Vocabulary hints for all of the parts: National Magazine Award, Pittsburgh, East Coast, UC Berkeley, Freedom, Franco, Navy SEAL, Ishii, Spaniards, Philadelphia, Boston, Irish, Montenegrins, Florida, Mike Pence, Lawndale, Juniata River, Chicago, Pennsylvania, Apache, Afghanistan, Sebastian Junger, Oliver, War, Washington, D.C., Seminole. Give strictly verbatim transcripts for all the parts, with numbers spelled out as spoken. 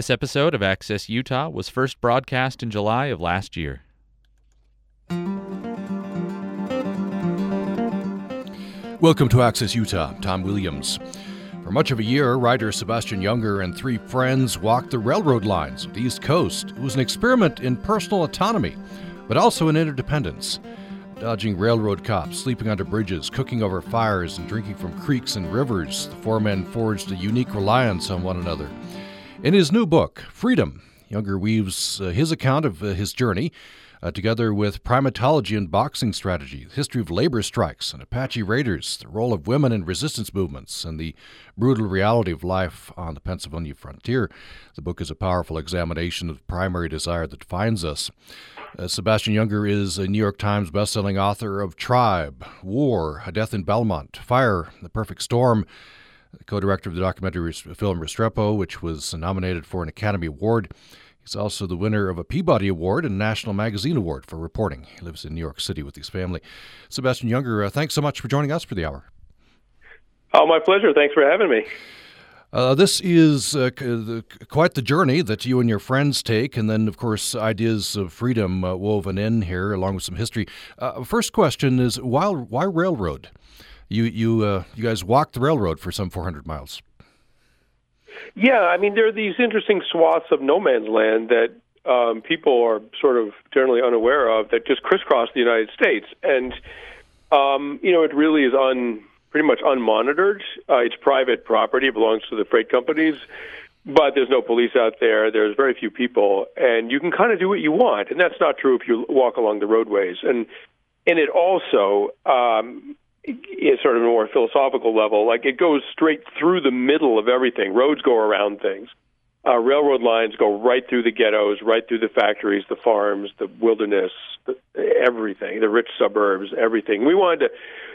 This episode of Access Utah was first broadcast in July of last year. Welcome to Access Utah. Tom Williams. For much of a year, writer Sebastian Junger and three friends walked the railroad lines of the East Coast. It was an experiment in personal autonomy, but also in interdependence. Dodging railroad cops, sleeping under bridges, cooking over fires, and drinking from creeks and rivers, the four men forged a unique reliance on one another. In his new book, Freedom, Junger weaves uh, his account of uh, his journey, uh, together with primatology and boxing strategy, the history of labor strikes and Apache raiders, the role of women in resistance movements, and the brutal reality of life on the Pennsylvania frontier. The book is a powerful examination of the primary desire that defines us. Uh, Sebastian Junger is a New York Times bestselling author of Tribe, War, A Death in Belmont, Fire, The Perfect Storm, co-director of the documentary film Restrepo, which was nominated for an Academy Award. He's also the winner of a Peabody Award and National Magazine Award for reporting. He lives in New York City with his family. Sebastian Junger, uh, thanks so much for joining us for the hour. Oh, my pleasure. Thanks for having me. Uh, this is uh, the, quite the journey that you and your friends take, and then, of course, ideas of freedom uh, woven in here, along with some history. Uh, first question is, why, why railroad? You you uh, you guys walked the railroad for some four hundred miles. Yeah, I mean, there are these interesting swaths of no man's land that um, people are sort of generally unaware of that just crisscross the United States. And, um, you know, it really is un... pretty much unmonitored. Uh, it's private property, it belongs to the freight companies, but there's no police out there, there's very few people, and you can kind of do what you want, and that's not true if you walk along the roadways. And and it also, um, is sort of a more philosophical level, like it goes straight through the middle of everything. Roads go around things. Uh, railroad lines go right through the ghettos, right through the factories, the farms, the wilderness, the, everything, the rich suburbs, everything. We wanted to,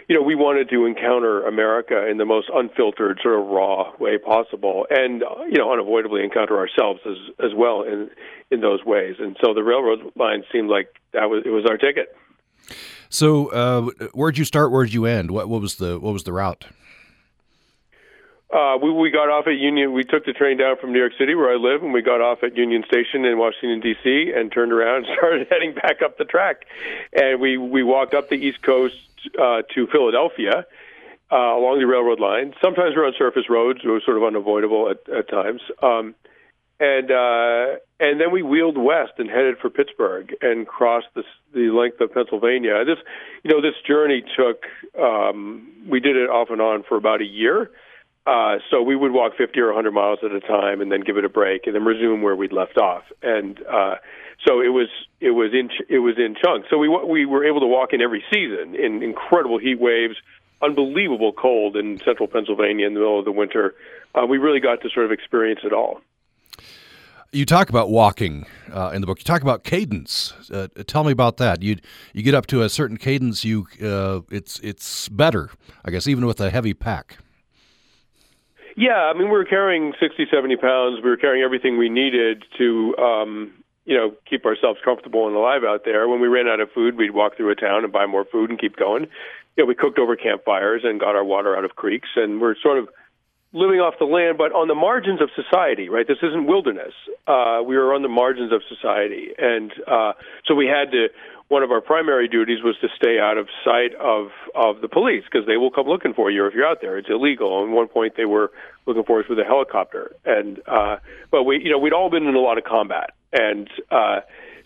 you know, we wanted to encounter America in the most unfiltered, sort of raw way possible, and you know, unavoidably encounter ourselves as as well in in those ways. And so the railroad lines seemed like that was it was our ticket. So uh, where'd you start? Where'd you end? What what was the what was the route? Uh, we, we got off at Union. We took the train down from New York City, where I live, and we got off at Union Station in Washington, D C, and turned around and started heading back up the track. And we, we walked up the East Coast uh, to Philadelphia uh, along the railroad line. Sometimes we were on surface roads. It was sort of unavoidable at, at times. Um, and uh, and then we wheeled west and headed for Pittsburgh and crossed the, the length of Pennsylvania. This, you know, this journey took, um, we did it off and on for about a year. Uh, so we would walk fifty or one hundred miles at a time and then give it a break and then resume where we'd left off. And uh, so it was it was in it was in chunks. So we we were able to walk in every season, in incredible heat waves, unbelievable cold in central Pennsylvania in the middle of the winter. Uh, we really got to sort of experience it all. You talk about walking uh, in the book. You talk about cadence. Uh, tell me about that. You you get up to a certain cadence. You uh, it's it's better, I guess, even with a heavy pack. Yeah, I mean, we were carrying sixty, seventy pounds. We were carrying everything we needed to, um, you know, keep ourselves comfortable and alive out there. When we ran out of food, we'd walk through a town and buy more food and keep going. You know, we cooked over campfires and got our water out of creeks, and we're sort of living off the land, but on the margins of society, right? This isn't wilderness. Uh, we were on the margins of society. And uh, so we had to, one of our primary duties was to stay out of sight of, of the police, because they will come looking for you if you're out there. It's illegal. And at one point they were looking for us with a helicopter. And uh, but we, you know, we'd all been in a lot of combat. And uh,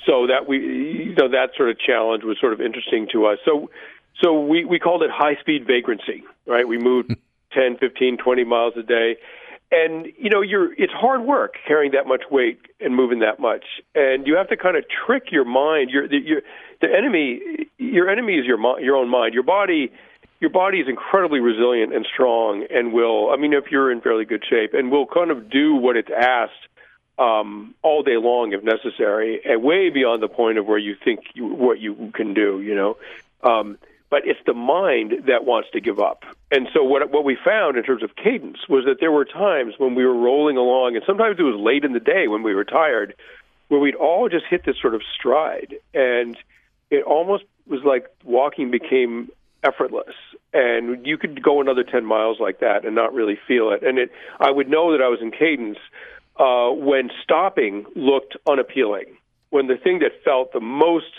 so that we, you know, that sort of challenge was sort of interesting to us. So, so we, we called it high-speed vagrancy, right? We moved ten, fifteen, twenty miles a day. And, you know, you're it's hard work carrying that much weight and moving that much. And you have to kind of trick your mind. Your, your, the enemy, your enemy is your your own mind. Your body, your body is incredibly resilient and strong and will, I mean, if you're in fairly good shape, and will kind of do what it's asked um, all day long if necessary, and way beyond the point of where you think you, what you can do, you know. Um But it's the mind that wants to give up. And so what what we found in terms of cadence was that there were times when we were rolling along, and sometimes it was late in the day when we were tired, where we'd all just hit this sort of stride. And it almost was like walking became effortless. And you could go another ten miles like that and not really feel it. And it I would know that I was in cadence uh, when stopping looked unappealing, when the thing that felt the most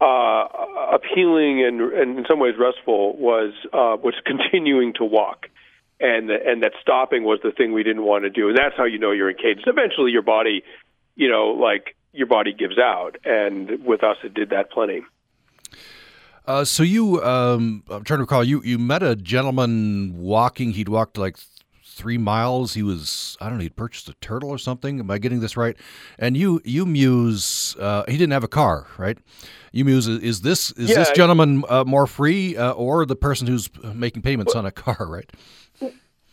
uh, appealing and, and in some ways restful was uh, was continuing to walk. And, the, and that stopping was the thing we didn't want to do. And that's how you know you're in cadence. Eventually your body, you know, like your body gives out. And with us, it did that plenty. Uh, so you, um, I'm trying to recall, you, you met a gentleman walking. He'd walked like three miles. He was, I don't know, he'd purchased a turtle or something. Am I getting this right? And you, you muse, uh, he didn't have a car, right? You muse, is this, is yeah, this gentleman uh, more free uh, or the person who's making payments well, on a car, right?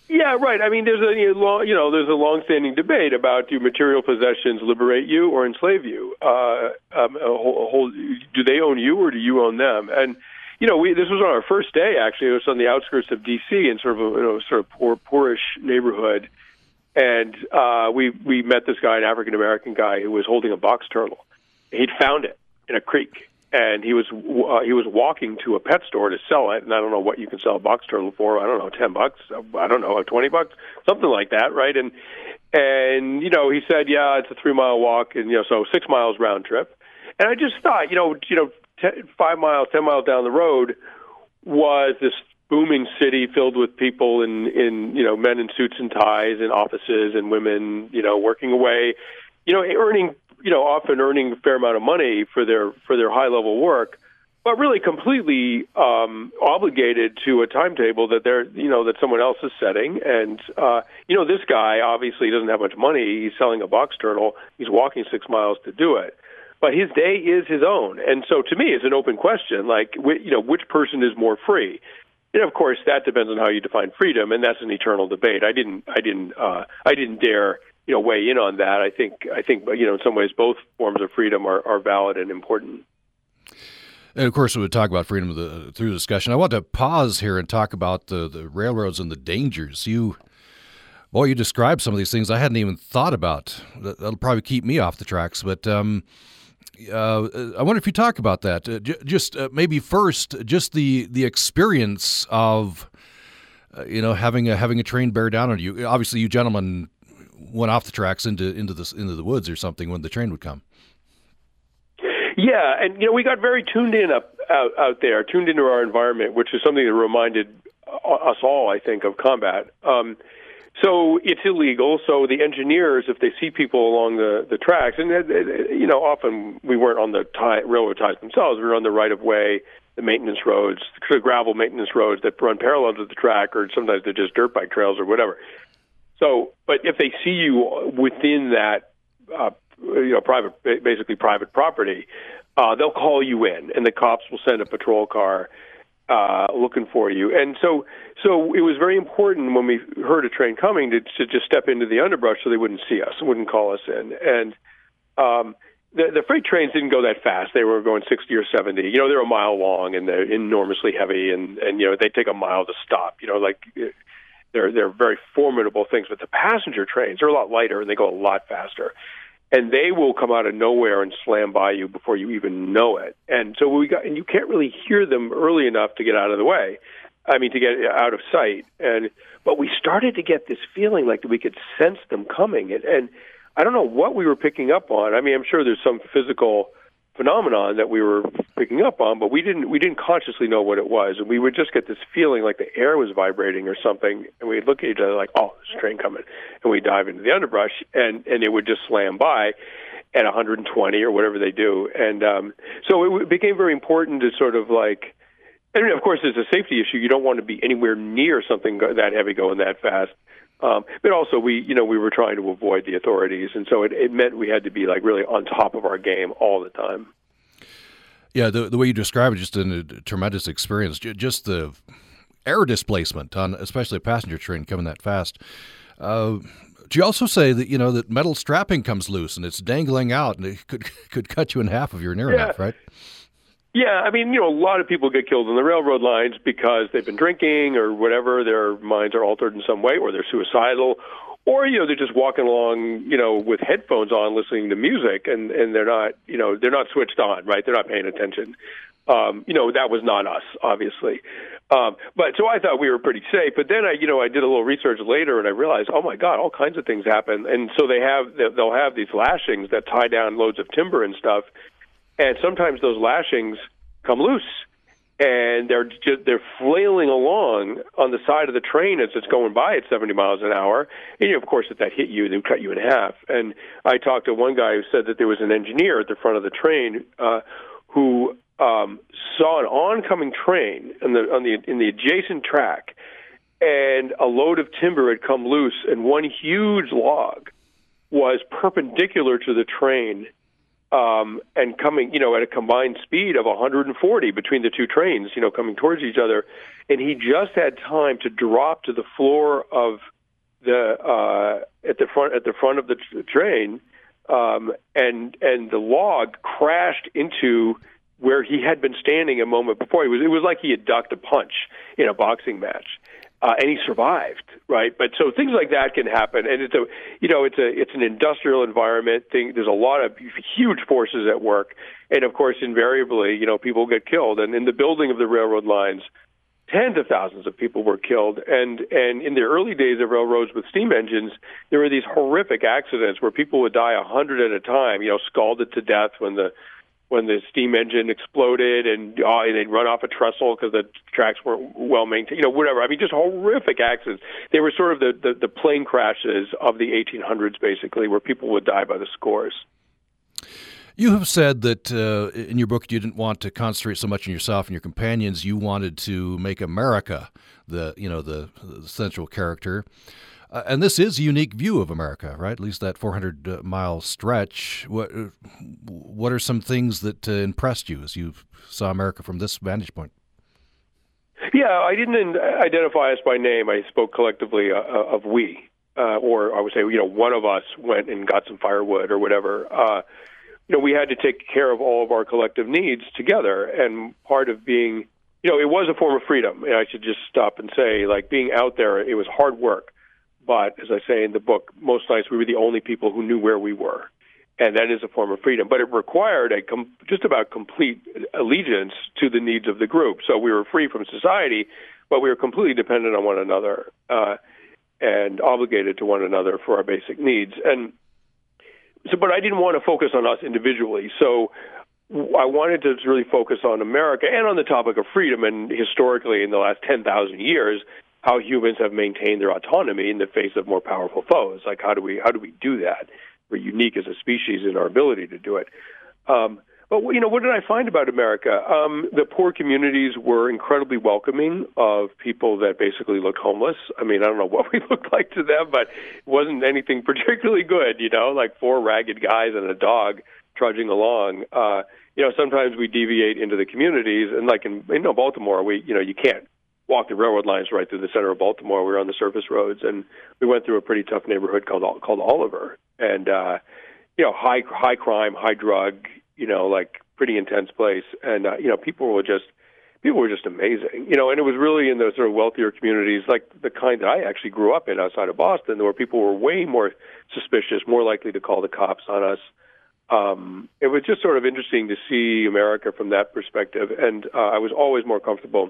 Yeah, right. I mean, there's a you know, there's a long-standing debate about do material possessions liberate you or enslave you? Uh, um, a whole, a whole, do they own you or do you own them? And you know, we this was on our first day actually. It was on the outskirts of D C in sort of a you know, sort of poor, poorish neighborhood, and uh, we we met this guy, an African American guy, who was holding a box turtle. He'd found it in a creek, and he was uh, he was walking to a pet store to sell it, and I don't know what you can sell a box turtle for. I don't know, ten bucks. I don't know, twenty bucks, something like that, right? And and you know, he said, yeah, it's a three mile walk, and you know, so six miles round trip. And I just thought, you know, you know, t- five miles, ten miles down the road was this booming city filled with people in in you know, men in suits and ties, and offices, and women, you know, working away, you know, earning. you know, often earning a fair amount of money for their for their high-level work, but really completely um, obligated to a timetable that they're, you know, that someone else is setting. And, uh, you know, this guy obviously doesn't have much money. He's selling a box turtle. He's walking six miles to do it. But his day is his own. And so to me, it's an open question, like, you know, which person is more free? And, of course, that depends on how you define freedom, and that's an eternal debate. I didn't, I didn't, uh, I didn't dare... you know, weigh in on that. I think, I think, you know, in some ways, both forms of freedom are, are valid and important. And of course, we would talk about freedom the, through the discussion. I want to pause here and talk about the, the railroads and the dangers. You, boy, you described some of these things I hadn't even thought about. That'll probably keep me off the tracks. But um, uh, I wonder if you talk about that. Uh, j- just uh, maybe first, just the the experience of, uh, you know, having a having a train bear down on you. Obviously, you gentlemen went off the tracks into into the into the woods or something when the train would come. Yeah, and you know we got very tuned in up out, out there, tuned into our environment, which is something that reminded us all, I think, of combat. Um, so it's illegal. So the engineers, if they see people along the, the tracks, and you know often we weren't on the tie, railroad ties themselves, we were on the right of way, the maintenance roads, the gravel maintenance roads that run parallel to the track, or sometimes they're just dirt bike trails or whatever. So, but if they see you within that, uh, you know, private, basically private property, uh, they'll call you in, and the cops will send a patrol car uh, looking for you. And so, so it was very important when we heard a train coming to, to just step into the underbrush so they wouldn't see us, wouldn't call us in. And um, the, the freight trains didn't go that fast; they were going sixty or seventy. You know, they're a mile long and they're enormously heavy, and and you know they take a mile to stop. You know, like. They're they're very formidable things, but the passenger trains are a lot lighter and they go a lot faster, and they will come out of nowhere and slam by you before you even know it. And so we got, and you can't really hear them early enough to get out of the way. I mean, to get out of sight. And but we started to get this feeling like we could sense them coming, and, and I don't know what we were picking up on. I mean, I'm sure there's some physical phenomenon that we were picking up on, but we didn't we didn't consciously know what it was, and we would just get this feeling like the air was vibrating or something, and we'd look at each other like, oh, there's a train coming, and we dive into the underbrush, and and it would just slam by at one hundred twenty or whatever they do. And um so it became very important to sort of like, and of course it's a safety issue, you don't want to be anywhere near something that heavy going that fast. Um, but also, we you know we were trying to avoid the authorities, and so it, it meant we had to be like really on top of our game all the time. Yeah, the the way you describe it, just a tremendous experience. Just the air displacement on, especially a passenger train coming that fast. Uh, do you also say that you know that metal strapping comes loose and it's dangling out and it could could cut you in half if you're near yeah. enough, right? Yeah, I mean, you know, a lot of people get killed on the railroad lines because they've been drinking or whatever, their minds are altered in some way, or they're suicidal, or, you know, they're just walking along, you know, with headphones on listening to music, and, and they're not, you know, they're not switched on, right? They're not paying attention. Um, you know, that was not us, obviously. Um, but so I thought we were pretty safe. But then I, you know, I did a little research later, and I realized, oh my God, all kinds of things happen. And so they have, they'll have these lashings that tie down loads of timber and stuff. And sometimes those lashings come loose, and they're just, they're flailing along on the side of the train as it's going by at seventy miles an hour. And of course, if that hit you, they would cut you in half. And I talked to one guy who said that there was an engineer at the front of the train uh, who. Um, saw an oncoming train in the, on the in the adjacent track, and a load of timber had come loose, and one huge log was perpendicular to the train, um, and coming, you know, at a combined speed of one hundred forty between the two trains, you know, coming towards each other, and he just had time to drop to the floor of the uh, at the front at the front of the t- train, um, and and the log crashed into where he had been standing a moment before. It was, it was like he had ducked a punch in a boxing match, uh, and he survived, right? But so things like that can happen, and it's a, you know, it's a, it's an industrial environment thing. There's a lot of huge forces at work, and of course, invariably, you know, people get killed. And in the building of the railroad lines, tens of thousands of people were killed. And and in the early days of railroads with steam engines, there were these horrific accidents where people would die a hundred at a time. You know, scalded to death when the when the steam engine exploded, and oh, they'd run off a trestle because the tracks weren't well maintained, you know, whatever. I mean, just horrific accidents. They were sort of the, the, the plane crashes of the eighteen hundreds, basically, where people would die by the scores. You have said that uh, in your book you didn't want to concentrate so much on yourself and your companions. You wanted to make America the, you know, the, the central character. Uh, and this is a unique view of America, right? At least that four hundred mile stretch. What what are some things that uh, impressed you as you saw America from this vantage point? Yeah, I didn't identify us by name. I spoke collectively uh, of we, uh, or I would say, you know, one of us went and got some firewood or whatever. Uh, you know, we had to take care of all of our collective needs together, and part of being, you know, it was a form of freedom. And I should just stop and say, like, being out there, it was hard work. But as I say in the book, most nights we were the only people who knew where we were, and that is a form of freedom. But it required a com- just about complete allegiance to the needs of the group. So we were free from society, but we were completely dependent on one another uh, and obligated to one another for our basic needs. And so, but I didn't want to focus on us individually. So I wanted to really focus on America and on the topic of freedom. And historically, in the last ten thousand years. How humans have maintained their autonomy in the face of more powerful foes. Like, how do we how do we do that? We're unique as a species in our ability to do it. Um, but, you know, what did I find about America? Um, the poor communities were incredibly welcoming of people that basically looked homeless. I mean, I don't know what we looked like to them, but it wasn't anything particularly good, you know, like four ragged guys and a dog trudging along. Uh, you know, sometimes we deviate into the communities, and like in, you know, Baltimore, we, you know, you can't walked the railroad lines right through the center of Baltimore. We were on the surface roads, and we went through a pretty tough neighborhood called called Oliver, and uh, you know, high high crime, high drug, you know, like pretty intense place. And uh, you know, people were just people were just amazing, you know. And it was really in those sort of wealthier communities, like the kind that I actually grew up in outside of Boston, where people were way more suspicious, more likely to call the cops on us. Um, it was just sort of interesting to see America from that perspective, and uh, I was always more comfortable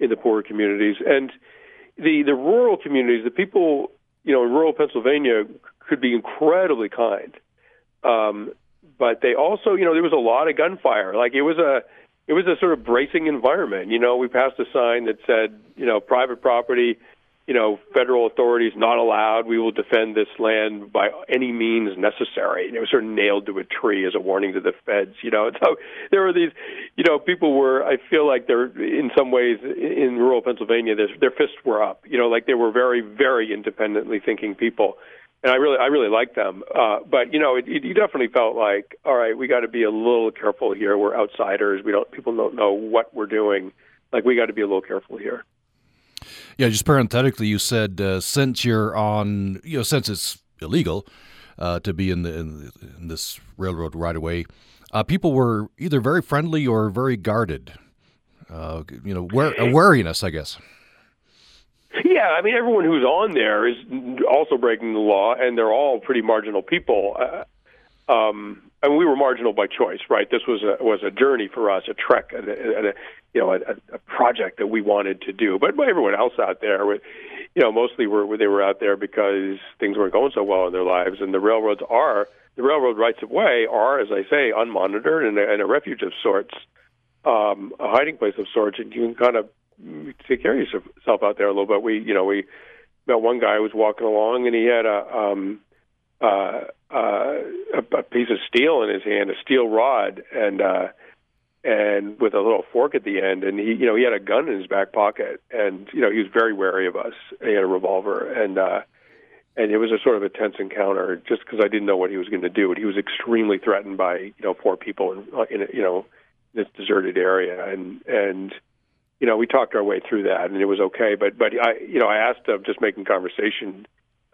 in the poorer communities. And the, the rural communities, the people, you know, in rural Pennsylvania could be incredibly kind. Um, but they also, you know, there was a lot of gunfire. Like it was a, it was a sort of bracing environment. You know, we passed a sign that said, you know, private property, you know, federal authorities not allowed. We will defend this land by any means necessary. And it was sort of nailed to a tree as a warning to the feds, you know. So there were these, you know, people were, I feel like they're, in some ways, in rural Pennsylvania, their, their fists were up. You know, like they were very, very independently thinking people. And I really I really liked them. Uh, but, you know, it, it, you definitely felt like, all right, we got to be a little careful here. We're outsiders. We don't, people don't know what we're doing. Like, we got to be a little careful here. Yeah, just parenthetically, you said uh, since you're on, you know, since it's illegal uh, to be in the in, in this railroad right away, uh, people were either very friendly or very guarded. Uh, you know, where, a wariness, I guess. Yeah, I mean, everyone who's on there is also breaking the law, and they're all pretty marginal people. Uh, um, and we were marginal by choice, right? This was a was a journey for us, a trek, and a, a, you know, a, a project that we wanted to do. But everyone else out there, you know, mostly were they were out there because things weren't going so well in their lives, and the railroads are the railroad rights of way are, as I say, unmonitored and a, and a refuge of sorts, um, a hiding place of sorts, and you can kind of take care of yourself out there a little bit. We, you know, we met one guy who was walking along, and he had a um, Uh, uh, a, a piece of steel in his hand, a steel rod, and uh, and with a little fork at the end. And he, you know, he had a gun in his back pocket, and you know, he was very wary of us. He had a revolver, and uh, and it was a sort of a tense encounter, just because I didn't know what he was going to do. And he was extremely threatened by you know four people in, in a, you know this deserted area, and and you know, we talked our way through that, and it was okay. But but I you know I asked him, just making conversation.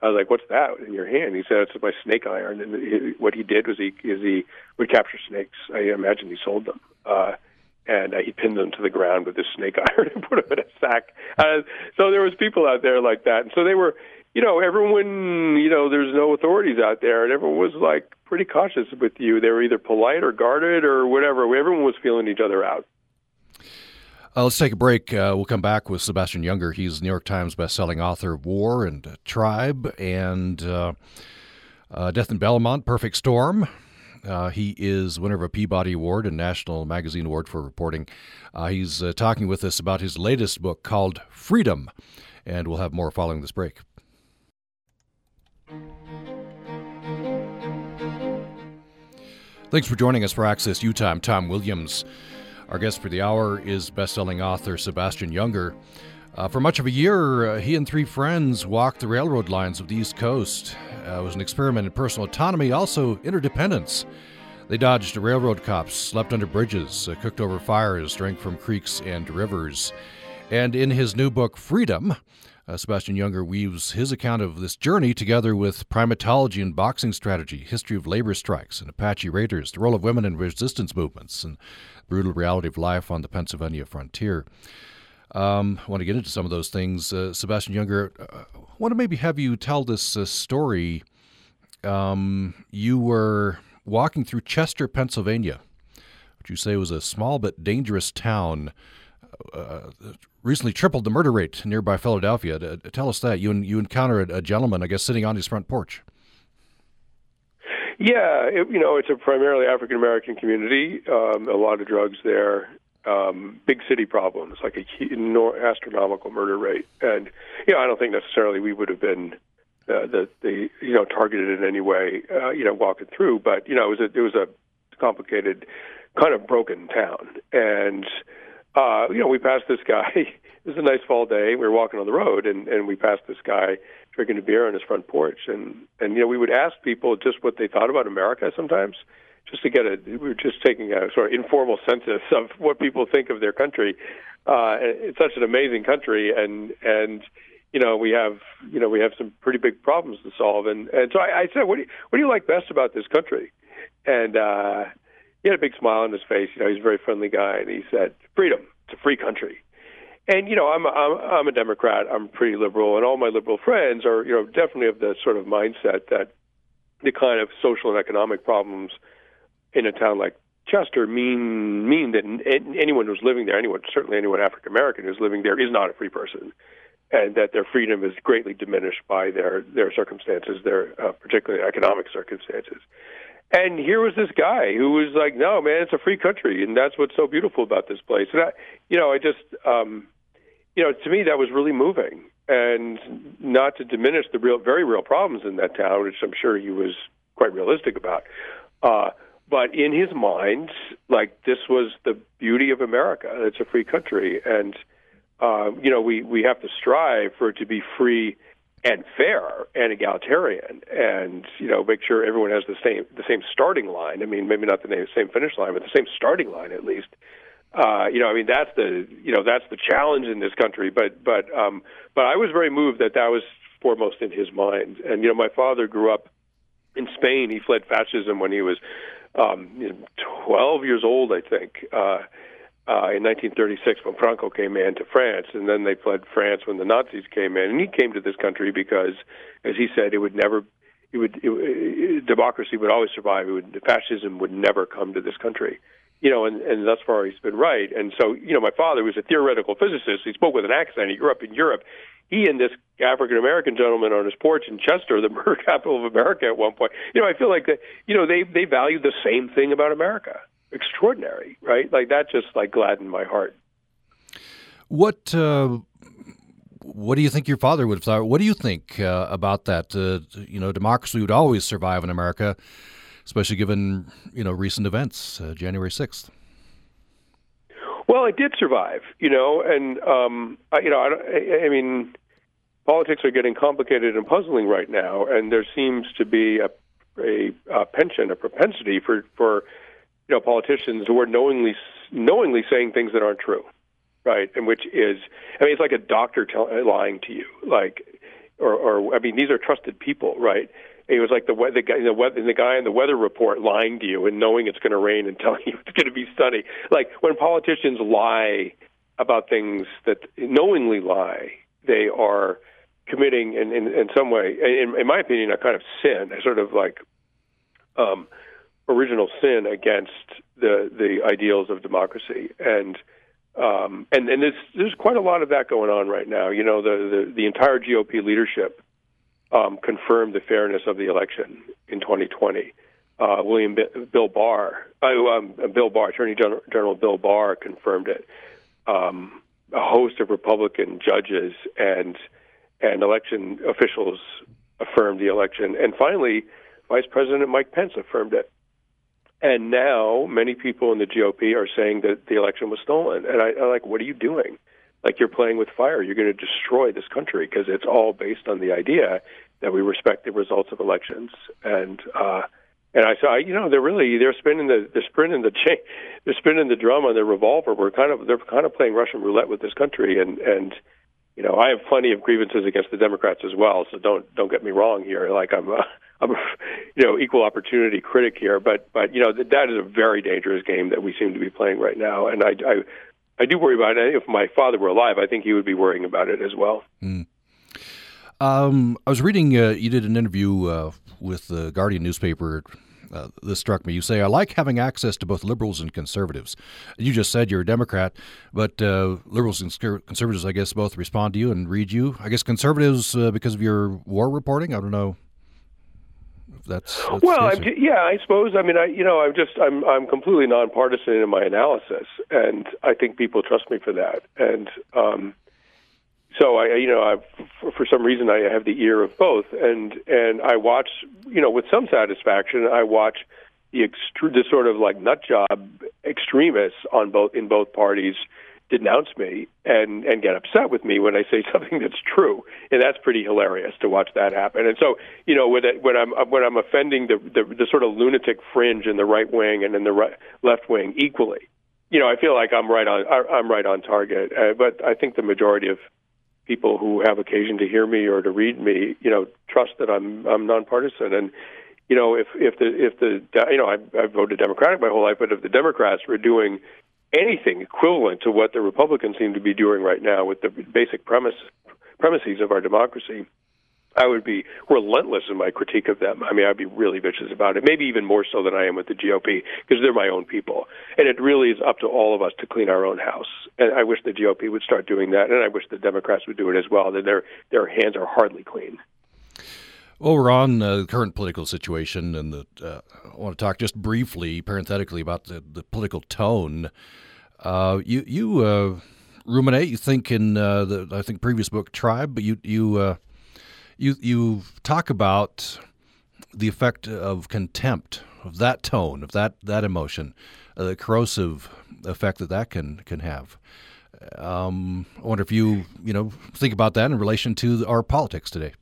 I was like, "What's that in your hand?" He said, "It's my snake iron." And he, what he did was he is he would capture snakes. I imagine he sold them, uh, and uh, he pinned them to the ground with his snake iron and put them in a sack. Uh, so there was people out there like that, and so they were, you know, everyone, you know, there's no authorities out there, and everyone was like pretty cautious with you. They were either polite or guarded or whatever. Everyone was feeling each other out. Uh, let's take a break. Uh, we'll come back with Sebastian Junger. He's New York Times bestselling author of War and uh, Tribe and uh, uh, Death in Belmont, Perfect Storm. Uh, he is winner of a Peabody Award and National Magazine Award for reporting. Uh, he's uh, talking with us about his latest book called Freedom, and we'll have more following this break. Thanks for joining us for Access Utah. I'm Tom Williams. Our guest for the hour is best-selling author Sebastian Junger. Uh, for much of a year, uh, he and three friends walked the railroad lines of the East Coast. Uh, it was an experiment in personal autonomy, also interdependence. They dodged railroad cops, slept under bridges, uh, cooked over fires, drank from creeks and rivers. And in his new book, Freedom, uh, Sebastian Junger weaves his account of this journey together with primatology and boxing strategy, history of labor strikes and Apache raiders, the role of women in resistance movements, and brutal reality of life on the Pennsylvania frontier. Um, I want to get into some of those things. Uh, Sebastian Junger, I want to maybe have you tell this uh, story. Um, you were walking through Chester, Pennsylvania, which you say was a small but dangerous town, uh, recently tripled the murder rate nearby Philadelphia. Uh, tell us that. You, you encounter a, a gentleman, I guess, sitting on his front porch. Yeah, it, you know, it's a primarily African-American community, um, a lot of drugs there, um, big city problems, like an astronomical murder rate. And, you know, I don't think necessarily we would have been, uh, the, the, you know, targeted in any way, uh, you know, walking through. But, you know, it was a, it was a complicated, kind of broken town. And, uh, you know, we passed this guy. It was a nice fall day. We were walking on the road, and, and we passed this guy drinking a beer on his front porch, and and you know we would ask people just what they thought about America sometimes, just to get a we were just taking a sort of informal census of what people think of their country. Uh, it's such an amazing country, and and you know we have you know we have some pretty big problems to solve, and and so I, I said, what do you, what do you like best about this country? And uh, he had a big smile on his face. You know, he's a very friendly guy, and he said, freedom. It's a free country. And you know, I'm I'm I'm a Democrat. I'm pretty liberal, and all my liberal friends are, you know, definitely of the sort of mindset that the kind of social and economic problems in a town like Chester mean mean that anyone who's living there, anyone certainly anyone African American who's living there, is not a free person, and that their freedom is greatly diminished by their their circumstances, their uh, particularly economic circumstances. And here was this guy who was like, "No, man, it's a free country, and that's what's so beautiful about this place." And I, you know, I just. Um, You know, to me, that was really moving, and not to diminish the real, very real problems in that town, which I'm sure he was quite realistic about. Uh, but in his mind, like, this was the beauty of America. It's a free country, and, uh, you know, we, we have to strive for it to be free and fair and egalitarian, and, you know, make sure everyone has the same the same starting line. I mean, maybe not the same finish line, but the same starting line, at least. Uh, you know, I mean, that's the you know that's the challenge in this country. But but um, but I was very moved that that was foremost in his mind. And you know, my father grew up in Spain. He fled fascism when he was um, you know, twelve years old, I think, uh, uh, in nineteen thirty-six when Franco came in to France, and then they fled France when the Nazis came in. And he came to this country because, as he said, it would never. it would it, it, democracy would always survive. It would, fascism would never come to this country. You know, and, and thus far he's been right. And so, you know, my father was a theoretical physicist. He spoke with an accent. He grew up in Europe. He and this African-American gentleman on his porch in Chester, the murder capital of America at one point, you know, I feel like, that, you know, they, they value the same thing about America. Extraordinary, right? Like that just like gladdened my heart. What uh, what do you think your father would have thought? What do you think uh, about that? Uh, you know, democracy would always survive in America, especially given, you know, recent events, uh, January sixth. Well, it did survive, you know, and, um, I, you know, I, I mean, politics are getting complicated and puzzling right now, and there seems to be a, a, a penchant, a propensity for, for, you know, politicians who are knowingly knowingly saying things that aren't true, right, and which is, I mean, it's like a doctor tell, lying to you, like, or, or, I mean, these are trusted people, right? It was like the weather, the guy, the, weather, the guy in the weather report lying to you and knowing it's going to rain and telling you it's going to be sunny. Like when politicians lie about things that knowingly lie, they are committing in, in, in some way, in, in my opinion, a kind of sin, a sort of like um, original sin against the the ideals of democracy. And um, and and there's there's quite a lot of that going on right now. You know, the the, the entire G O P leadership Um, confirmed the fairness of the election in twenty twenty. Uh, William B- Bill Barr, uh, um, Bill Barr, Attorney General, General Bill Barr confirmed it. Um, a host of Republican judges and and election officials affirmed the election, and finally, Vice President Mike Pence affirmed it. And now, many people in the G O P are saying that the election was stolen. And I, I'm like, what are you doing? Like you're playing with fire. You're going to destroy this country because it's all based on the idea that we respect the results of elections. And uh, and I saw, you know, they're really they're spinning the they're spinning the chain, they're spinning the drum on their revolver. We're kind of they're kind of playing Russian roulette with this country. And and you know, I have plenty of grievances against the Democrats as well. So don't don't get me wrong here. Like I'm a, I'm a, you know equal opportunity critic here. But but you know that that is a very dangerous game that we seem to be playing right now. And I. I I do worry about it. If my father were alive, I think he would be worrying about it as well. Mm. Um, I was reading, uh, you did an interview uh, with the Guardian newspaper. Uh, this struck me. You say, I like having access to both liberals and conservatives. You just said you're a Democrat, but uh, liberals and conservatives, I guess, both respond to you and read you. I guess conservatives, uh, because of your war reporting, I don't know. That's, that's well, I'm, yeah, I suppose. I mean, I you know, I'm just I'm I'm completely nonpartisan in my analysis, and I think people trust me for that. And um, so I, you know, I for, for some reason I have the ear of both, and and I watch, you know, with some satisfaction, I watch the extru- the sort of like nut job extremists on both in both parties denounce me and, and get upset with me when I say something that's true, and that's pretty hilarious to watch that happen. And so, you know, when, it, when I'm when I'm offending the, the the sort of lunatic fringe in the right wing and in the right, left wing equally, you know, I feel like I'm right on I'm right on target. Uh, but I think the majority of people who have occasion to hear me or to read me, you know, trust that I'm I'm nonpartisan. And you know, if if the if the you know, I've, I've voted Democratic my whole life, but if the Democrats were doing anything equivalent to what the Republicans seem to be doing right now with the basic premise, premises of our democracy, I would be relentless in my critique of them. I mean, I'd be really vicious about it, maybe even more so than I am with the G O P, because they're my own people. And it really is up to all of us to clean our own house. And I wish the G O P would start doing that, and I wish the Democrats would do it as well. Their, their hands are hardly clean. Well, we're on uh, the current political situation, and the, uh, I want to talk just briefly, parenthetically, about the, the political tone. Uh, you you uh, ruminate, you think in uh, the I think previous book Tribe, but you you uh, you you talk about the effect of contempt, of that tone, of that that emotion, uh, the corrosive effect that that can can have. Um, I wonder if you you know think about that in relation to our politics today.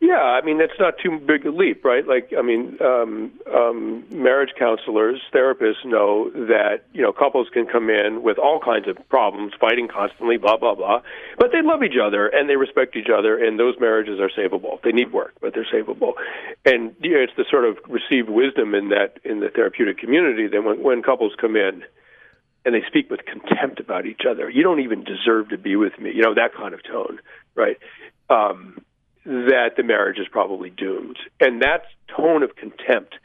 Yeah, I mean, that's not too big a leap, right? Like, I mean, um, um, marriage counselors, therapists know that, you know, couples can come in with all kinds of problems, fighting constantly, blah, blah, blah. But they love each other and they respect each other, and those marriages are savable. They need work, but they're savable. And you know, it's the sort of received wisdom in that in the therapeutic community that when, when couples come in and they speak with contempt about each other, you don't even deserve to be with me, you know, that kind of tone, right? Um that the marriage is probably doomed. And that tone of contempt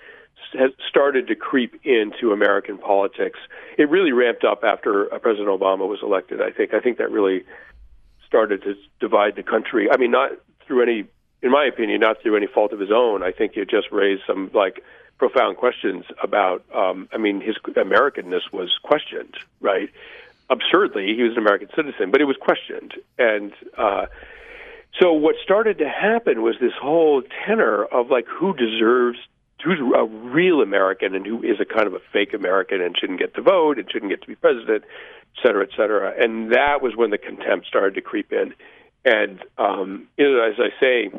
has started to creep into American politics. It really ramped up after President Obama was elected, I think. I think that really started to divide the country. I mean, not through any, in my opinion, not through any fault of his own. I think it just raised some, like, profound questions about, um, I mean, his Americanness was questioned, right? Absurdly, he was an American citizen, but it was questioned. And uh, so what started to happen was this whole tenor of, like, who deserves who's a real American and who is a kind of a fake American and shouldn't get to vote and shouldn't get to be president, et cetera, et cetera. And that was when the contempt started to creep in. And um, as I say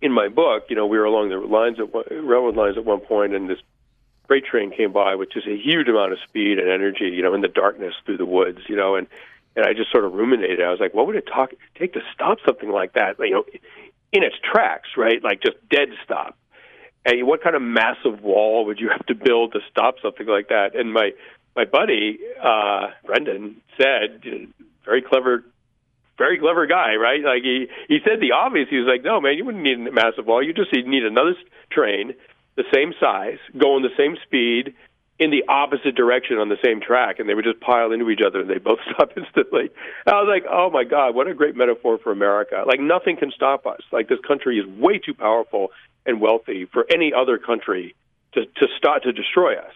in my book, you know, we were along the lines of, railroad lines at one point, and this freight train came by with just a huge amount of speed and energy, you know, in the darkness through the woods, you know, and, and I just sort of ruminated. I was like, what would it talk, take to stop something like that, you know, in its tracks, right? Like just dead stop. And what kind of massive wall would you have to build to stop something like that? And my my buddy uh, Brendan said, very clever, very clever guy, right? Like he, he said the obvious. He was like, "No, man, you wouldn't need a massive wall. You just need another train, the same size, going the same speed, in the opposite direction on the same track, and they would just pile into each other, and they both stop instantly." And I was like, "Oh my God, what a great metaphor for America! Like nothing can stop us. Like this country is way too powerful and wealthy for any other country to, to start to destroy us.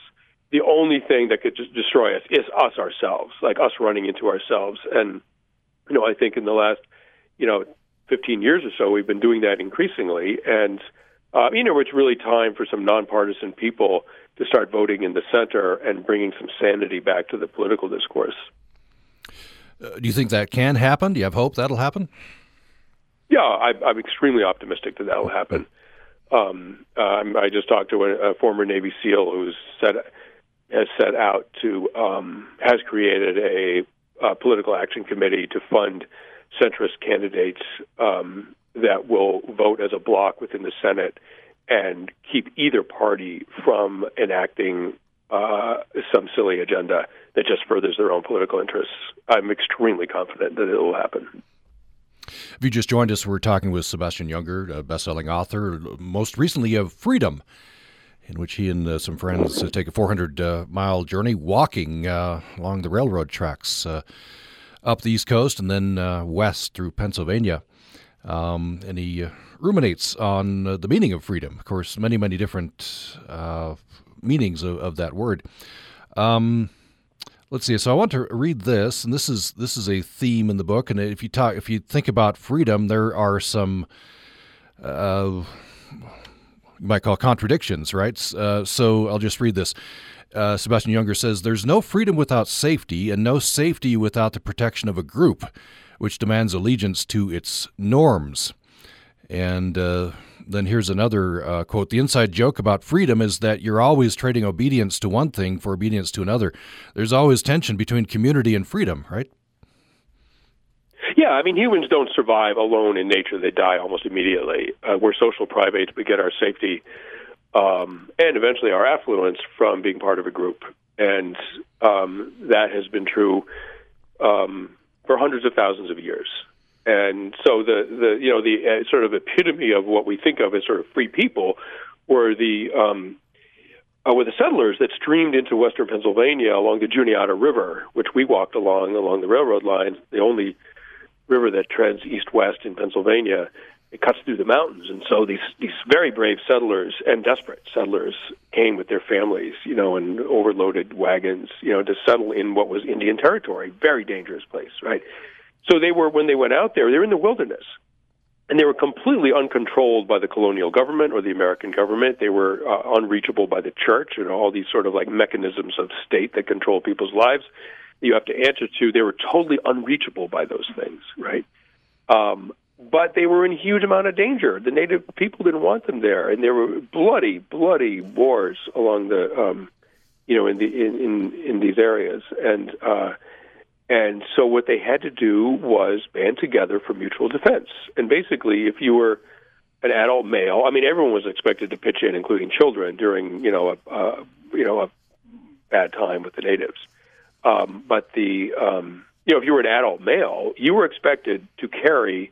The only thing that could just destroy us is us ourselves, like us running into ourselves." And, you know, I think in the last, you know, fifteen years or so, we've been doing that increasingly. And, uh, you know, it's really time for some nonpartisan people to start voting in the center and bringing some sanity back to the political discourse. Uh, do you think that can happen? Do you have hope that'll happen? Yeah, I, I'm extremely optimistic that that'll happen. Um, um, I just talked to a, a former Navy SEAL who's set has set out to um, has created a, a political action committee to fund centrist candidates um, that will vote as a bloc within the Senate and keep either party from enacting uh, some silly agenda that just furthers their own political interests. I'm extremely confident that it will happen. If you just joined us, we're talking with Sebastian Junger, a best-selling author, most recently of Freedom, in which he and uh, some friends uh, take a four hundred mile uh, journey walking uh, along the railroad tracks uh, up the East Coast and then uh, west through Pennsylvania. Um, and he uh, ruminates on uh, the meaning of freedom. Of course, many, many different uh, meanings of, of that word. Um Let's see. So I want to read this, and this is this is a theme in the book. And if you talk, if you think about freedom, there are some uh, you might call contradictions, right? Uh, so I'll just read this. Uh, Sebastian Junger says, "There's no freedom without safety, and no safety without the protection of a group, which demands allegiance to its norms." And uh, then here's another uh, quote. "The inside joke about freedom is that you're always trading obedience to one thing for obedience to another. There's always tension between community and freedom," right? Yeah, I mean, humans don't survive alone in nature. They die almost immediately. Uh, we're social primates. We get our safety um, and eventually our affluence from being part of a group. And um, that has been true um, for hundreds of thousands of years. And so the, the you know the uh, sort of epitome of what we think of as sort of free people were the um, uh, were the settlers that streamed into western Pennsylvania along the Juniata River, which we walked along along the railroad lines, the only river that treads east-west in Pennsylvania. It cuts through the mountains, and so these these very brave settlers and desperate settlers came with their families, you know, and overloaded wagons, you know, to settle in what was Indian territory, very dangerous place, right? So they were, when they went out there, they were in the wilderness, and they were completely uncontrolled by the colonial government or the American government. They were uh, unreachable by the church and all these sort of like mechanisms of state that control people's lives. You have to answer to. They were totally unreachable by those things, right? Um, but they were in huge amount of danger. The native people didn't want them there, and there were bloody, bloody wars along the, um, you know, in the in in, in these areas, and. Uh, And so what they had to do was band together for mutual defense. And basically, if you were an adult male, I mean, everyone was expected to pitch in, including children, during you know a, a you know a bad time with the natives. Um, but the um, you know if you were an adult male, you were expected to carry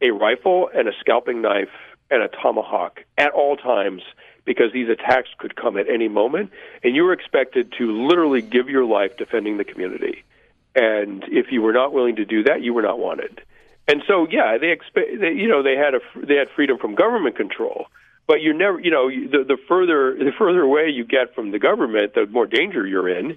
a rifle and a scalping knife and a tomahawk at all times, because these attacks could come at any moment, and you were expected to literally give your life defending the community. And if you were not willing to do that, you were not wanted. And so, yeah, they expect, they, you know, they had a they had freedom from government control, but you never, you know, the, the further the further away you get from the government, the more danger you're in.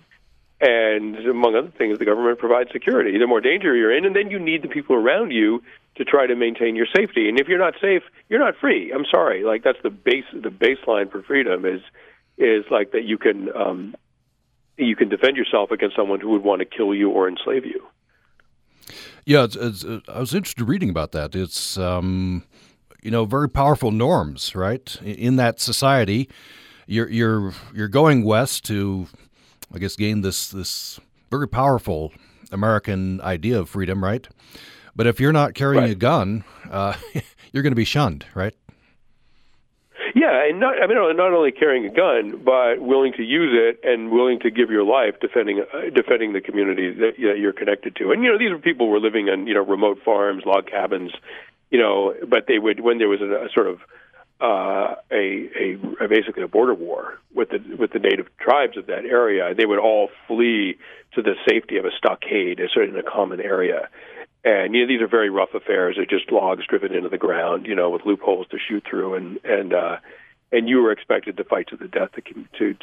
And among other things, the government provides security. The more danger you're in, and then you need the people around you to try to maintain your safety. And if you're not safe, you're not free. I'm sorry. Like, that's the base, the baseline for freedom is, is like that you can, um, you can defend yourself against someone who would want to kill you or enslave you. Yeah. It's, it's, it, I was interested in reading about that. It's, um, you know, very powerful norms, right? In, in that society, you're, you're, you're going west to, I guess, gain this this very powerful American idea of freedom, right? But if you're not carrying right. a gun, uh, you're going to be shunned, right? Yeah, and not, I mean, not only carrying a gun, but willing to use it and willing to give your life defending uh, defending the community that, you know, you're connected to. And, you know, these were people who were living on, you know, remote farms, log cabins, you know, but they would, when there was a, a sort of, Uh, a, a, a basically a border war with the with the native tribes of that area, they would all flee to the safety of a stockade, sort of in a common area. And, you know, these are very rough affairs. They're just logs driven into the ground, you know, with loopholes to shoot through, and and uh, and you were expected to fight to the death to to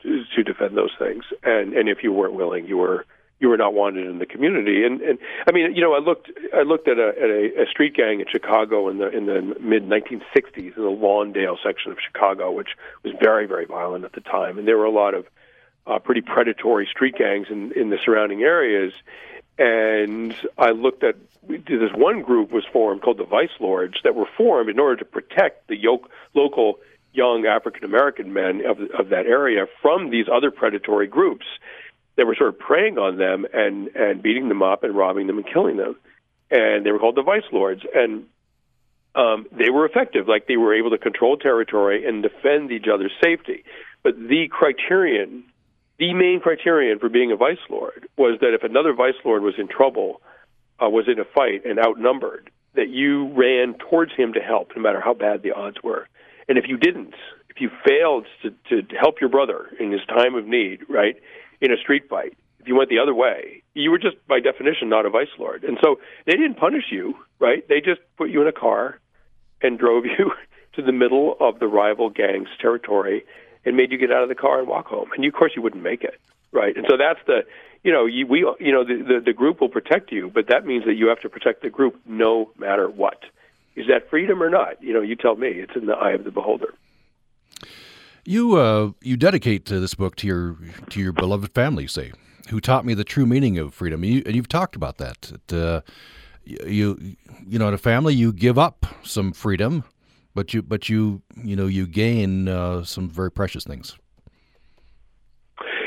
to, to defend those things. And, and if you weren't willing, you were you were not wanted in the community. And, and I mean, you know, I looked I looked at a, at a, a street gang in Chicago in the in the mid nineteen sixties in the Lawndale section of Chicago, which was very, very violent at the time. And there were a lot of uh, pretty predatory street gangs in, in the surrounding areas. And I looked at this one group was formed called the Vice Lords that were formed in order to protect the yoke, local young African American men of of that area from these other predatory groups. They were sort of preying on them and, and beating them up and robbing them and killing them. And they were called the Vice Lords. And um, they were effective. Like, they were able to control territory and defend each other's safety. But the criterion, the main criterion for being a Vice Lord was that if another Vice Lord was in trouble, uh, was in a fight and outnumbered, that you ran towards him to help, no matter how bad the odds were. And if you didn't, if you failed to, to help your brother in his time of need, right, in a street fight, if you went the other way, you were just, by definition, not a vice lord. And so they didn't punish you, right? They just put you in a car and drove you to the middle of the rival gang's territory and made you get out of the car and walk home. And, you, of course, you wouldn't make it, right? And so that's the, you know, you, we, you know, the, the, the group will protect you, but that means that you have to protect the group no matter what. Is that freedom or not? You know, you tell me. It's in the eye of the beholder. You uh, you dedicate uh, this book to your to your beloved family, say, who taught me the true meaning of freedom. You, and you've talked about that. that uh, you you know, in a family, you give up some freedom, but you but you you know you gain uh, some very precious things.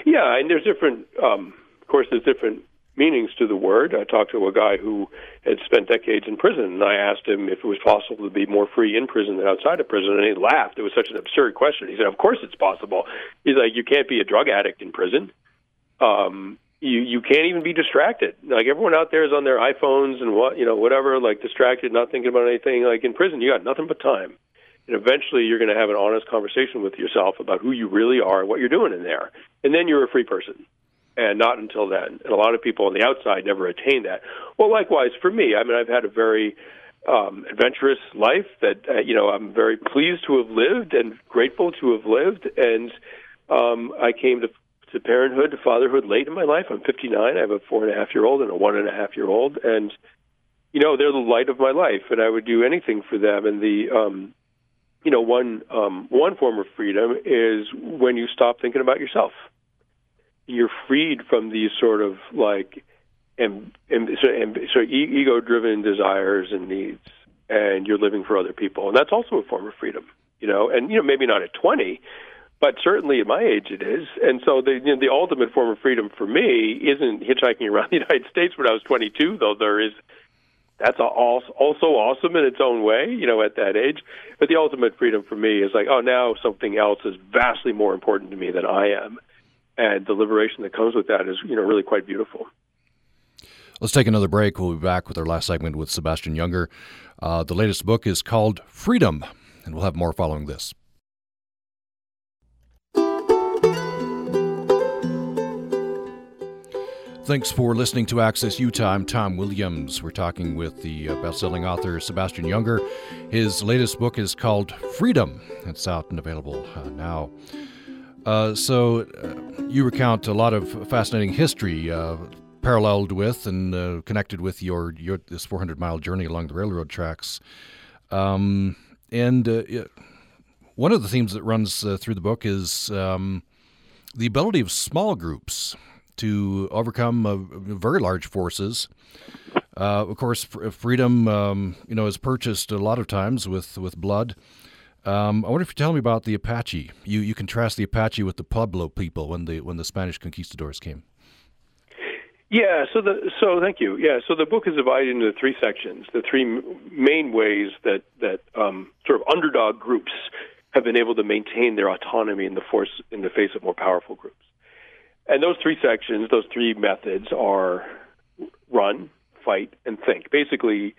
Yeah, and there's different. Um, of course, there's different meanings to the word. I talked to a guy who had spent decades in prison, and I asked him if it was possible to be more free in prison than outside of prison, and he laughed. It was such an absurd question. He said, of course it's possible. He's like, you can't be a drug addict in prison. Um, you you can't even be distracted. Like, everyone out there is on their iPhones and what you know whatever, like, distracted, not thinking about anything. Like, in prison, you got nothing but time. And eventually you're going to have an honest conversation with yourself about who you really are and what you're doing in there. And then you're a free person. And not until then. And a lot of people on the outside never attain that. Well, likewise for me. I mean, I've had a very um, adventurous life that, uh, you know, I'm very pleased to have lived and grateful to have lived. And um, I came to, to parenthood, to fatherhood late in my life. I'm fifty-nine. I have a four-and-a-half-year-old and a one-and-a-half-year-old. And, you know, they're the light of my life, and I would do anything for them. And the, um, you know, one um, one form of freedom is when you stop thinking about yourself. You're freed from these sort of like and and so, and so ego-driven desires and needs, and you're living for other people, and that's also a form of freedom, you know. And you know, maybe not at twenty, but certainly at my age it is. And so the you know, the ultimate form of freedom for me isn't hitchhiking around the United States when I was twenty-two, though there is that's also awesome in its own way, you know, at that age. But the ultimate freedom for me is like, oh, now something else is vastly more important to me than I am. And the liberation that comes with that is, you know, really quite beautiful. Let's take another break. We'll be back with our last segment with Sebastian Junger. Uh, the latest book is called Freedom, and we'll have more following this. Thanks for listening to Access Utah. I'm Tom Williams. We're talking with the best-selling author Sebastian Junger. His latest book is called Freedom. It's out and available uh, now. Uh, so uh, you recount a lot of fascinating history uh, paralleled with and uh, connected with your, your this four hundred mile journey along the railroad tracks. Um, and uh, it, one of the themes that runs uh, through the book is um, the ability of small groups to overcome uh, very large forces. Uh, of course, fr- freedom, um, you know, is purchased a lot of times with, with blood. Um, I wonder if you tell me about the Apache. You you contrast the Apache with the Pueblo people when the when the Spanish conquistadors came. Yeah. So the so thank you. Yeah. So the book is divided into three sections. The three main ways that that um, sort of underdog groups have been able to maintain their autonomy in the force in the face of more powerful groups. And those three sections, those three methods are run, fight, and think. Basically,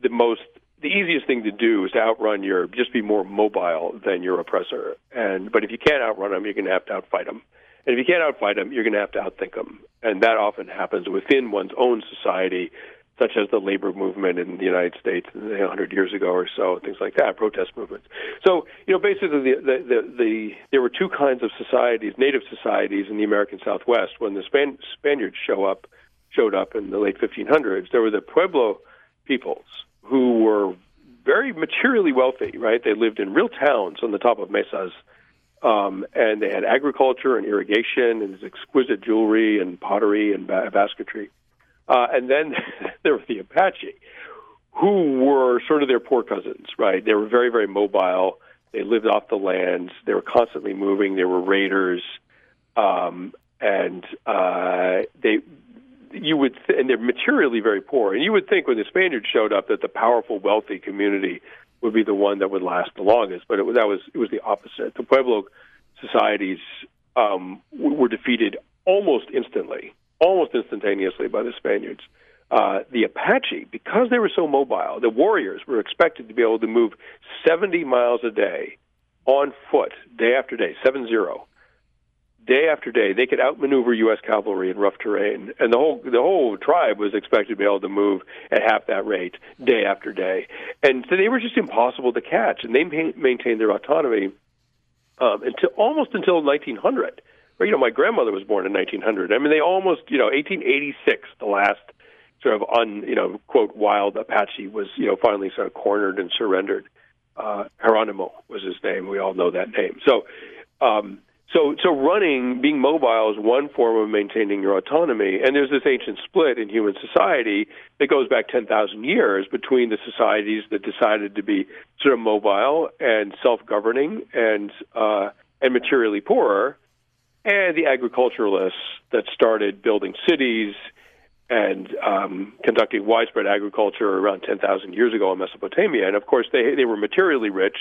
the most, the easiest thing to do is to outrun your, just be more mobile than your oppressor. And but if you can't outrun them, you're going to have to outfight them. And if you can't outfight them, you're going to have to outthink them. And that often happens within one's own society, such as the labor movement in the United States one hundred years ago or so, things like that, protest movements. So, you know, basically the, the, the, the, there were two kinds of societies, native societies in the American Southwest. When the Span- Spaniards show up, showed up in the late fifteen hundreds, there were the Pueblo peoples who were very materially wealthy, right? They lived in real towns on the top of mesas, um, and they had agriculture and irrigation and exquisite jewelry and pottery and ba- basketry. Uh, and then there were the Apache, who were sort of their poor cousins, right? They were very, very mobile. They lived off the land. They were constantly moving. They were raiders, um, and uh, they you would th- and they're materially very poor. And you would think when the Spaniards showed up that the powerful, wealthy community would be the one that would last the longest, but it was, that was it was the opposite. The Pueblo societies um, were defeated almost instantly. almost instantaneously by the Spaniards. Uh, the Apache, because they were so mobile, the warriors were expected to be able to move seventy miles a day on foot, day after day, seven zero. Day after day, they could outmaneuver U S cavalry in rough terrain, and the whole the whole tribe was expected to be able to move at half that rate, day after day. And so they were just impossible to catch, and they maintained their autonomy um, until almost until nineteen hundred. You know, my grandmother was born in nineteen hundred. I mean, they almost, you know, eighteen eighty-six, the last sort of, un, you know, quote, wild Apache was, you know, finally sort of cornered and surrendered. Uh, Geronimo was his name. We all know that name. So, um, so, so running, being mobile is one form of maintaining your autonomy. And there's this ancient split in human society that goes back ten thousand years between the societies that decided to be sort of mobile and self-governing and uh, and materially poorer, and the agriculturalists that started building cities and um, conducting widespread agriculture around ten thousand years ago in Mesopotamia. And, of course, they they were materially rich.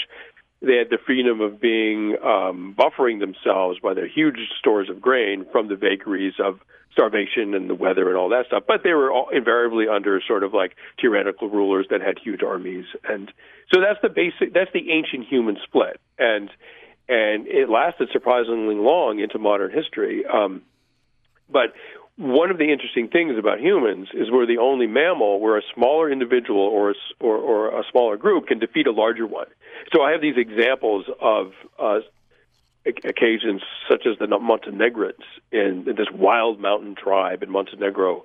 They had the freedom of being um, buffering themselves by their huge stores of grain from the vagaries of starvation and the weather and all that stuff. But they were all invariably under sort of like tyrannical rulers that had huge armies. And so that's the basic, that's the ancient human split. And And it lasted surprisingly long into modern history. Um, but one of the interesting things about humans is we're the only mammal where a smaller individual or a, or, or a smaller group can defeat a larger one. So I have these examples of uh, occasions such as the Montenegrins in, in this wild mountain tribe in Montenegro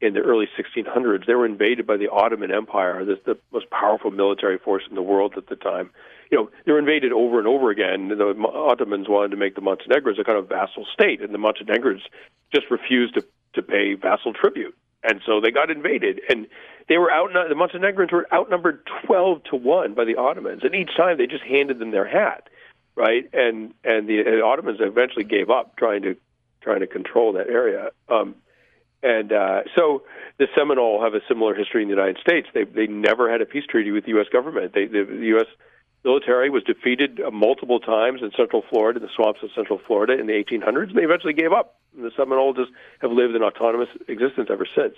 in the early sixteen hundreds. They were invaded by the Ottoman Empire, the, the most powerful military force in the world at the time. You know, they were invaded over and over again. The Ottomans wanted to make the Montenegrins a kind of vassal state, and the Montenegrins just refused to, to pay vassal tribute. And so they got invaded, and they were outnumbered. The Montenegrins were outnumbered twelve to one by the Ottomans, and each time they just handed them their hat, right? And and the, and the Ottomans eventually gave up trying to trying to control that area. Um, And uh, so the Seminole have a similar history in the United States. They they never had a peace treaty with the U S government. They, the, the U S military was defeated multiple times in Central Florida, in the swamps of Central Florida in the eighteen hundreds, and they eventually gave up. And the Seminole just have lived an autonomous existence ever since.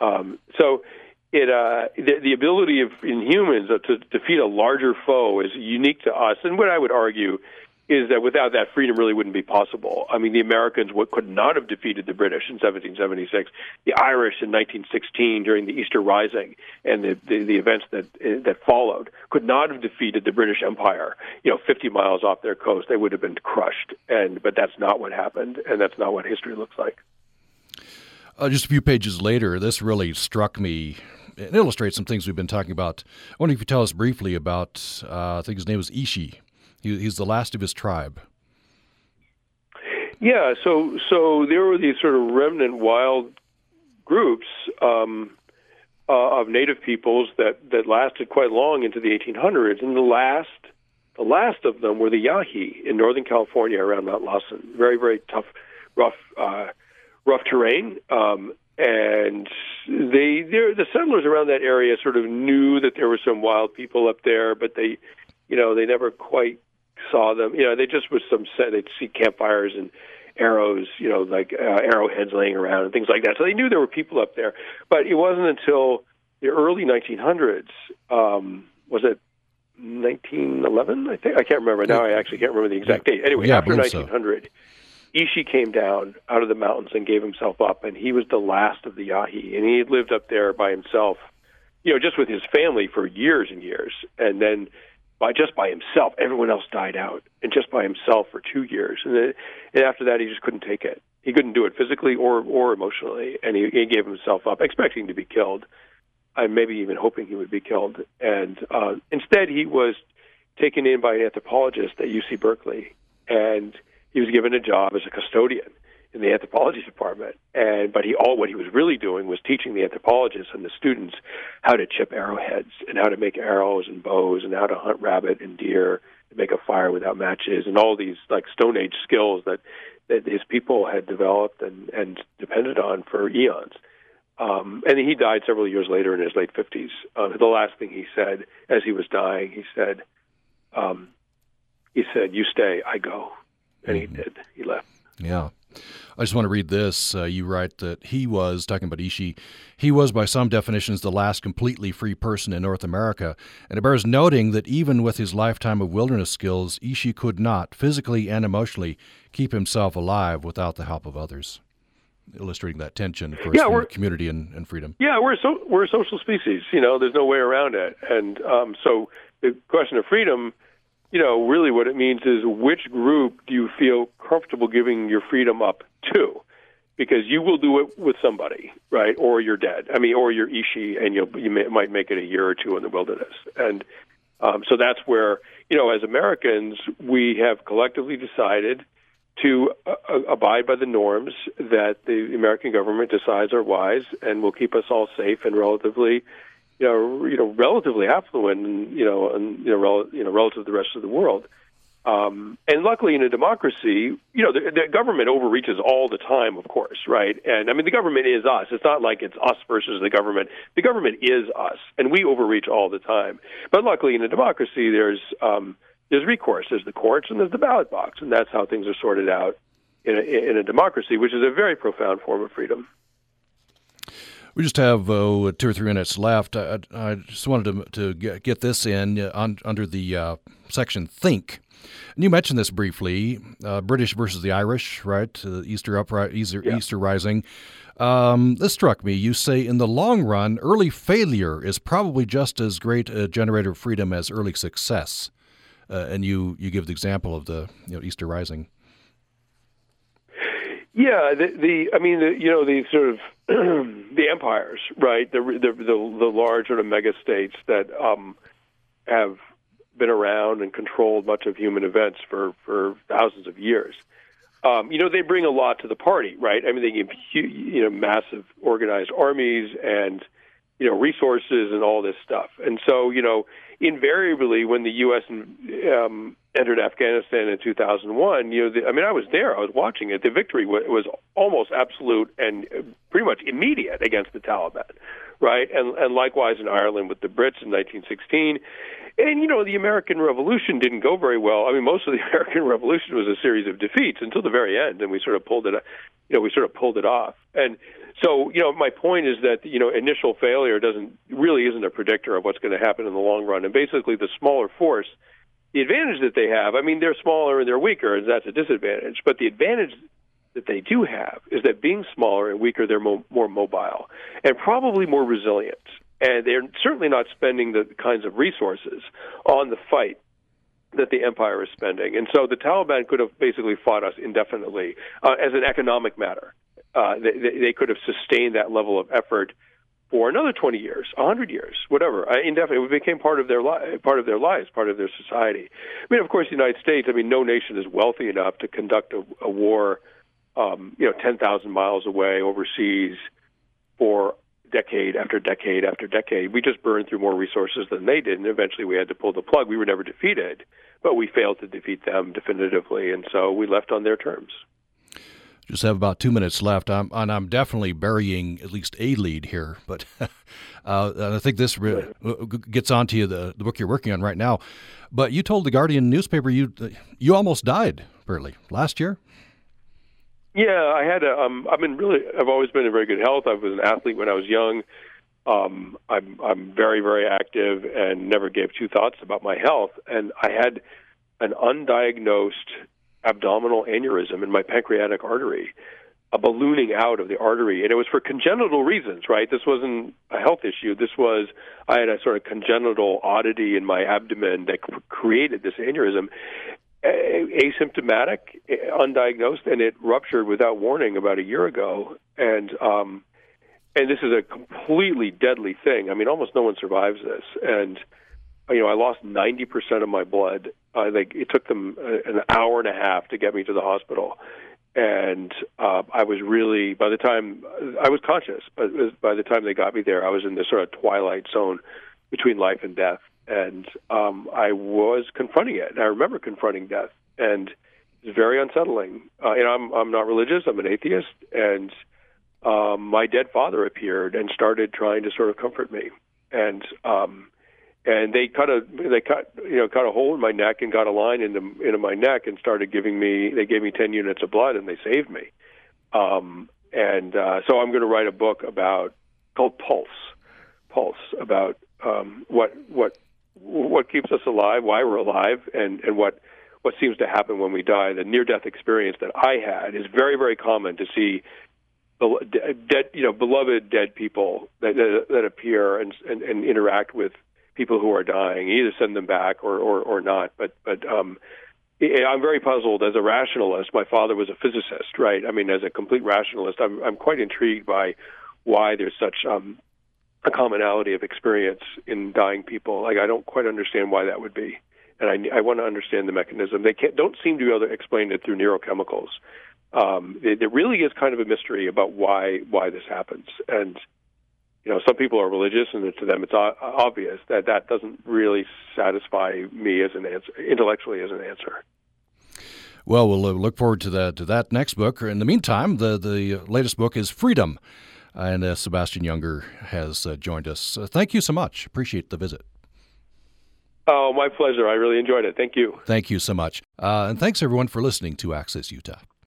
Um, so it uh, the, the ability of in humans to defeat a larger foe is unique to us. And what I would argue is that without that, freedom really wouldn't be possible. I mean, the Americans could not have defeated the British in seventeen seventy-six, the Irish in nineteen sixteen during the Easter Rising and the, the, the events that that followed could not have defeated the British Empire, you know, fifty miles off their coast. They would have been crushed. And but that's not what happened, and that's not what history looks like. Uh, just a few pages later, this really struck me. It illustrates some things we've been talking about. I wonder if you tell us briefly about, uh, I think his name was Ishii. He's the last of his tribe. Yeah, so so there were these sort of remnant wild groups um, uh, of native peoples that, that lasted quite long into the eighteen hundreds, and the last the last of them were the Yahi in Northern California around Mount Lawson. Very very tough, rough uh, rough terrain, um, and they the settlers around that area sort of knew that there were some wild people up there, but they you know they never quite saw them. You know, they just was some set. They'd see campfires and arrows, you know, like uh, arrowheads laying around and things like that. So they knew there were people up there. But it wasn't until the early nineteen hundreds. Um, was it nineteen eleven? I think I can't remember now. I actually can't remember the exact date. Anyway, yeah, after nineteen hundred, so. Ishii came down out of the mountains and gave himself up, and he was the last of the Yahi, and he had lived up there by himself, you know, just with his family for years and years, and then. By just by himself, everyone else died out, and just by himself for two years. And, then, and after that, he just couldn't take it. He couldn't do it physically or or emotionally, and he, he gave himself up, expecting to be killed, and maybe even hoping he would be killed. And uh, instead, he was taken in by an anthropologist at U C Berkeley, and he was given a job as a custodian in the anthropology department. And but he all what he was really doing was teaching the anthropologists and the students how to chip arrowheads and how to make arrows and bows and how to hunt rabbit and deer and make a fire without matches and all these like Stone Age skills that, that his people had developed and, and depended on for eons. Um, and he died several years later in his late fifties. Uh, the last thing he said as he was dying, he said, um, he said, "You stay, I go." And mm-hmm. he did. He left. Yeah. I just want to read this. Uh, you write that he was, talking about Ishii, he was by some definitions the last completely free person in North America. And it bears noting that even with his lifetime of wilderness skills, Ishii could not, physically and emotionally, keep himself alive without the help of others. Illustrating that tension, of course, yeah, in community and, and freedom. Yeah, we're, so, we're a social species. You know, there's no way around it. And um, so the question of freedom... You know, really what it means is which group do you feel comfortable giving your freedom up to? Because you will do it with somebody, right? Or you're dead. I mean, or you're Ishii and you'll, you may, might make it a year or two in the wilderness. And um, so that's where, you know, as Americans, we have collectively decided to uh, abide by the norms that the American government decides are wise and will keep us all safe and relatively You know, you know, relatively affluent, and you know, and you know, rel- you know, relative to the rest of the world. Um, and luckily, in a democracy, you know, the, the government overreaches all the time, of course, right? And I mean, the government is us. It's not like it's us versus the government. The government is us, and we overreach all the time. But luckily, in a democracy, there's um, there's recourse. There's the courts and there's the ballot box, and that's how things are sorted out in a, in a democracy, which is a very profound form of freedom. We just have oh, two or three minutes left. I, I just wanted to, to get this in uh, on, under the uh, section Think. And you mentioned this briefly, uh, British versus the Irish, right? Uh, Easter upri- Easter, yeah. Easter Rising. Um, this struck me. You say in the long run, early failure is probably just as great a generator of freedom as early success. Uh, and you, you give the example of the you know, Easter Rising. Yeah, the, the I mean, the, you know, the sort of the empires, right? The the the, the large sort of mega states that um, have been around and controlled much of human events for, for thousands of years. Um, you know, they bring a lot to the party, right? I mean, they give you know massive organized armies and you know resources and all this stuff. And so, you know, invariably when the U S um, entered Afghanistan in two thousand one, you know, the, I mean, I was there. I was watching it. The victory was, was almost absolute and pretty much immediate against the Taliban, right? And, and likewise in Ireland with the Brits in nineteen sixteen. And, you know, the American Revolution didn't go very well. I mean, most of the American Revolution was a series of defeats until the very end, and we sort of pulled it, you know, we sort of pulled it off. And So, you know, my point is that, you know, initial failure doesn't really isn't a predictor of what's going to happen in the long run. And basically the smaller force, the advantage that they have, I mean, they're smaller and they're weaker, and that's a disadvantage. But the advantage that they do have is that being smaller and weaker, they're mo- more mobile and probably more resilient. And they're certainly not spending the kinds of resources on the fight that the empire is spending. And so the Taliban could have basically fought us indefinitely uh, as an economic matter. Uh, they, they could have sustained that level of effort for another twenty years, one hundred years, whatever, uh, indefinitely. It became part of their li- part of their lives, part of their society. I mean, of course, the United States, I mean, no nation is wealthy enough to conduct a, a war, um, you know, ten thousand miles away overseas for decade after decade after decade. We just burned through more resources than they did, and eventually we had to pull the plug. We were never defeated, but we failed to defeat them definitively, and so we left on their terms. Just have about two minutes left, I'm, and I'm definitely burying at least a lead here. But uh, I think this re- gets onto you the, the book you're working on right now. But you told the Guardian newspaper you you almost died, apparently, last year. Yeah, I had a. Um, I've been really. I've always been in very good health. I was an athlete when I was young. Um, I'm I'm very very active and never gave two thoughts about my health. And I had an undiagnosed abdominal aneurysm in my pancreatic artery, a ballooning out of the artery. And it was for congenital reasons, right? This wasn't a health issue. This was, I had a sort of congenital oddity in my abdomen that created this aneurysm, asymptomatic, undiagnosed, and it ruptured without warning about a year ago. And um, and this is a completely deadly thing. I mean, almost no one survives this. And you know, I lost ninety percent of my blood. I think it took them an hour and a half to get me to the hospital. And uh, I was really, by the time, I was conscious, but by the time they got me there, I was in this sort of twilight zone between life and death. And um, I was confronting it. And I remember confronting death. And it's very unsettling. Uh, and I'm, I'm not religious. I'm an atheist. And um, my dead father appeared and started trying to sort of comfort me. And um And they cut a they cut you know cut a hole in my neck and got a line into into my neck and started giving me they gave me ten units of blood, and they saved me. Um, and uh, so I'm going to write a book about called Pulse, Pulse about um, what what what keeps us alive, why we're alive, and, and what what seems to happen when we die. The near-death experience that I had is very very common to see. Dead you know beloved dead people that that, that appear and, and and interact with people who are dying, either send them back or, or, or not. But but um, I'm very puzzled as a rationalist. My father was a physicist, right? I mean, as a complete rationalist, I'm I'm quite intrigued by why there's such um, a commonality of experience in dying people. Like, I don't quite understand why that would be, and I, I want to understand the mechanism. They can't, don't seem to be able to explain it through neurochemicals. Um, there really is kind of a mystery about why why this happens, and you know, some people are religious, and to them it's obvious that that doesn't really satisfy me as an answer, intellectually as an answer. Well, we'll look forward to that to that next book. In the meantime, the, the latest book is Freedom, and uh, Sebastian Junger has uh, joined us. Uh, thank you so much. Appreciate the visit. Oh, my pleasure. I really enjoyed it. Thank you. Thank you so much. Uh, and thanks, everyone, for listening to Access Utah.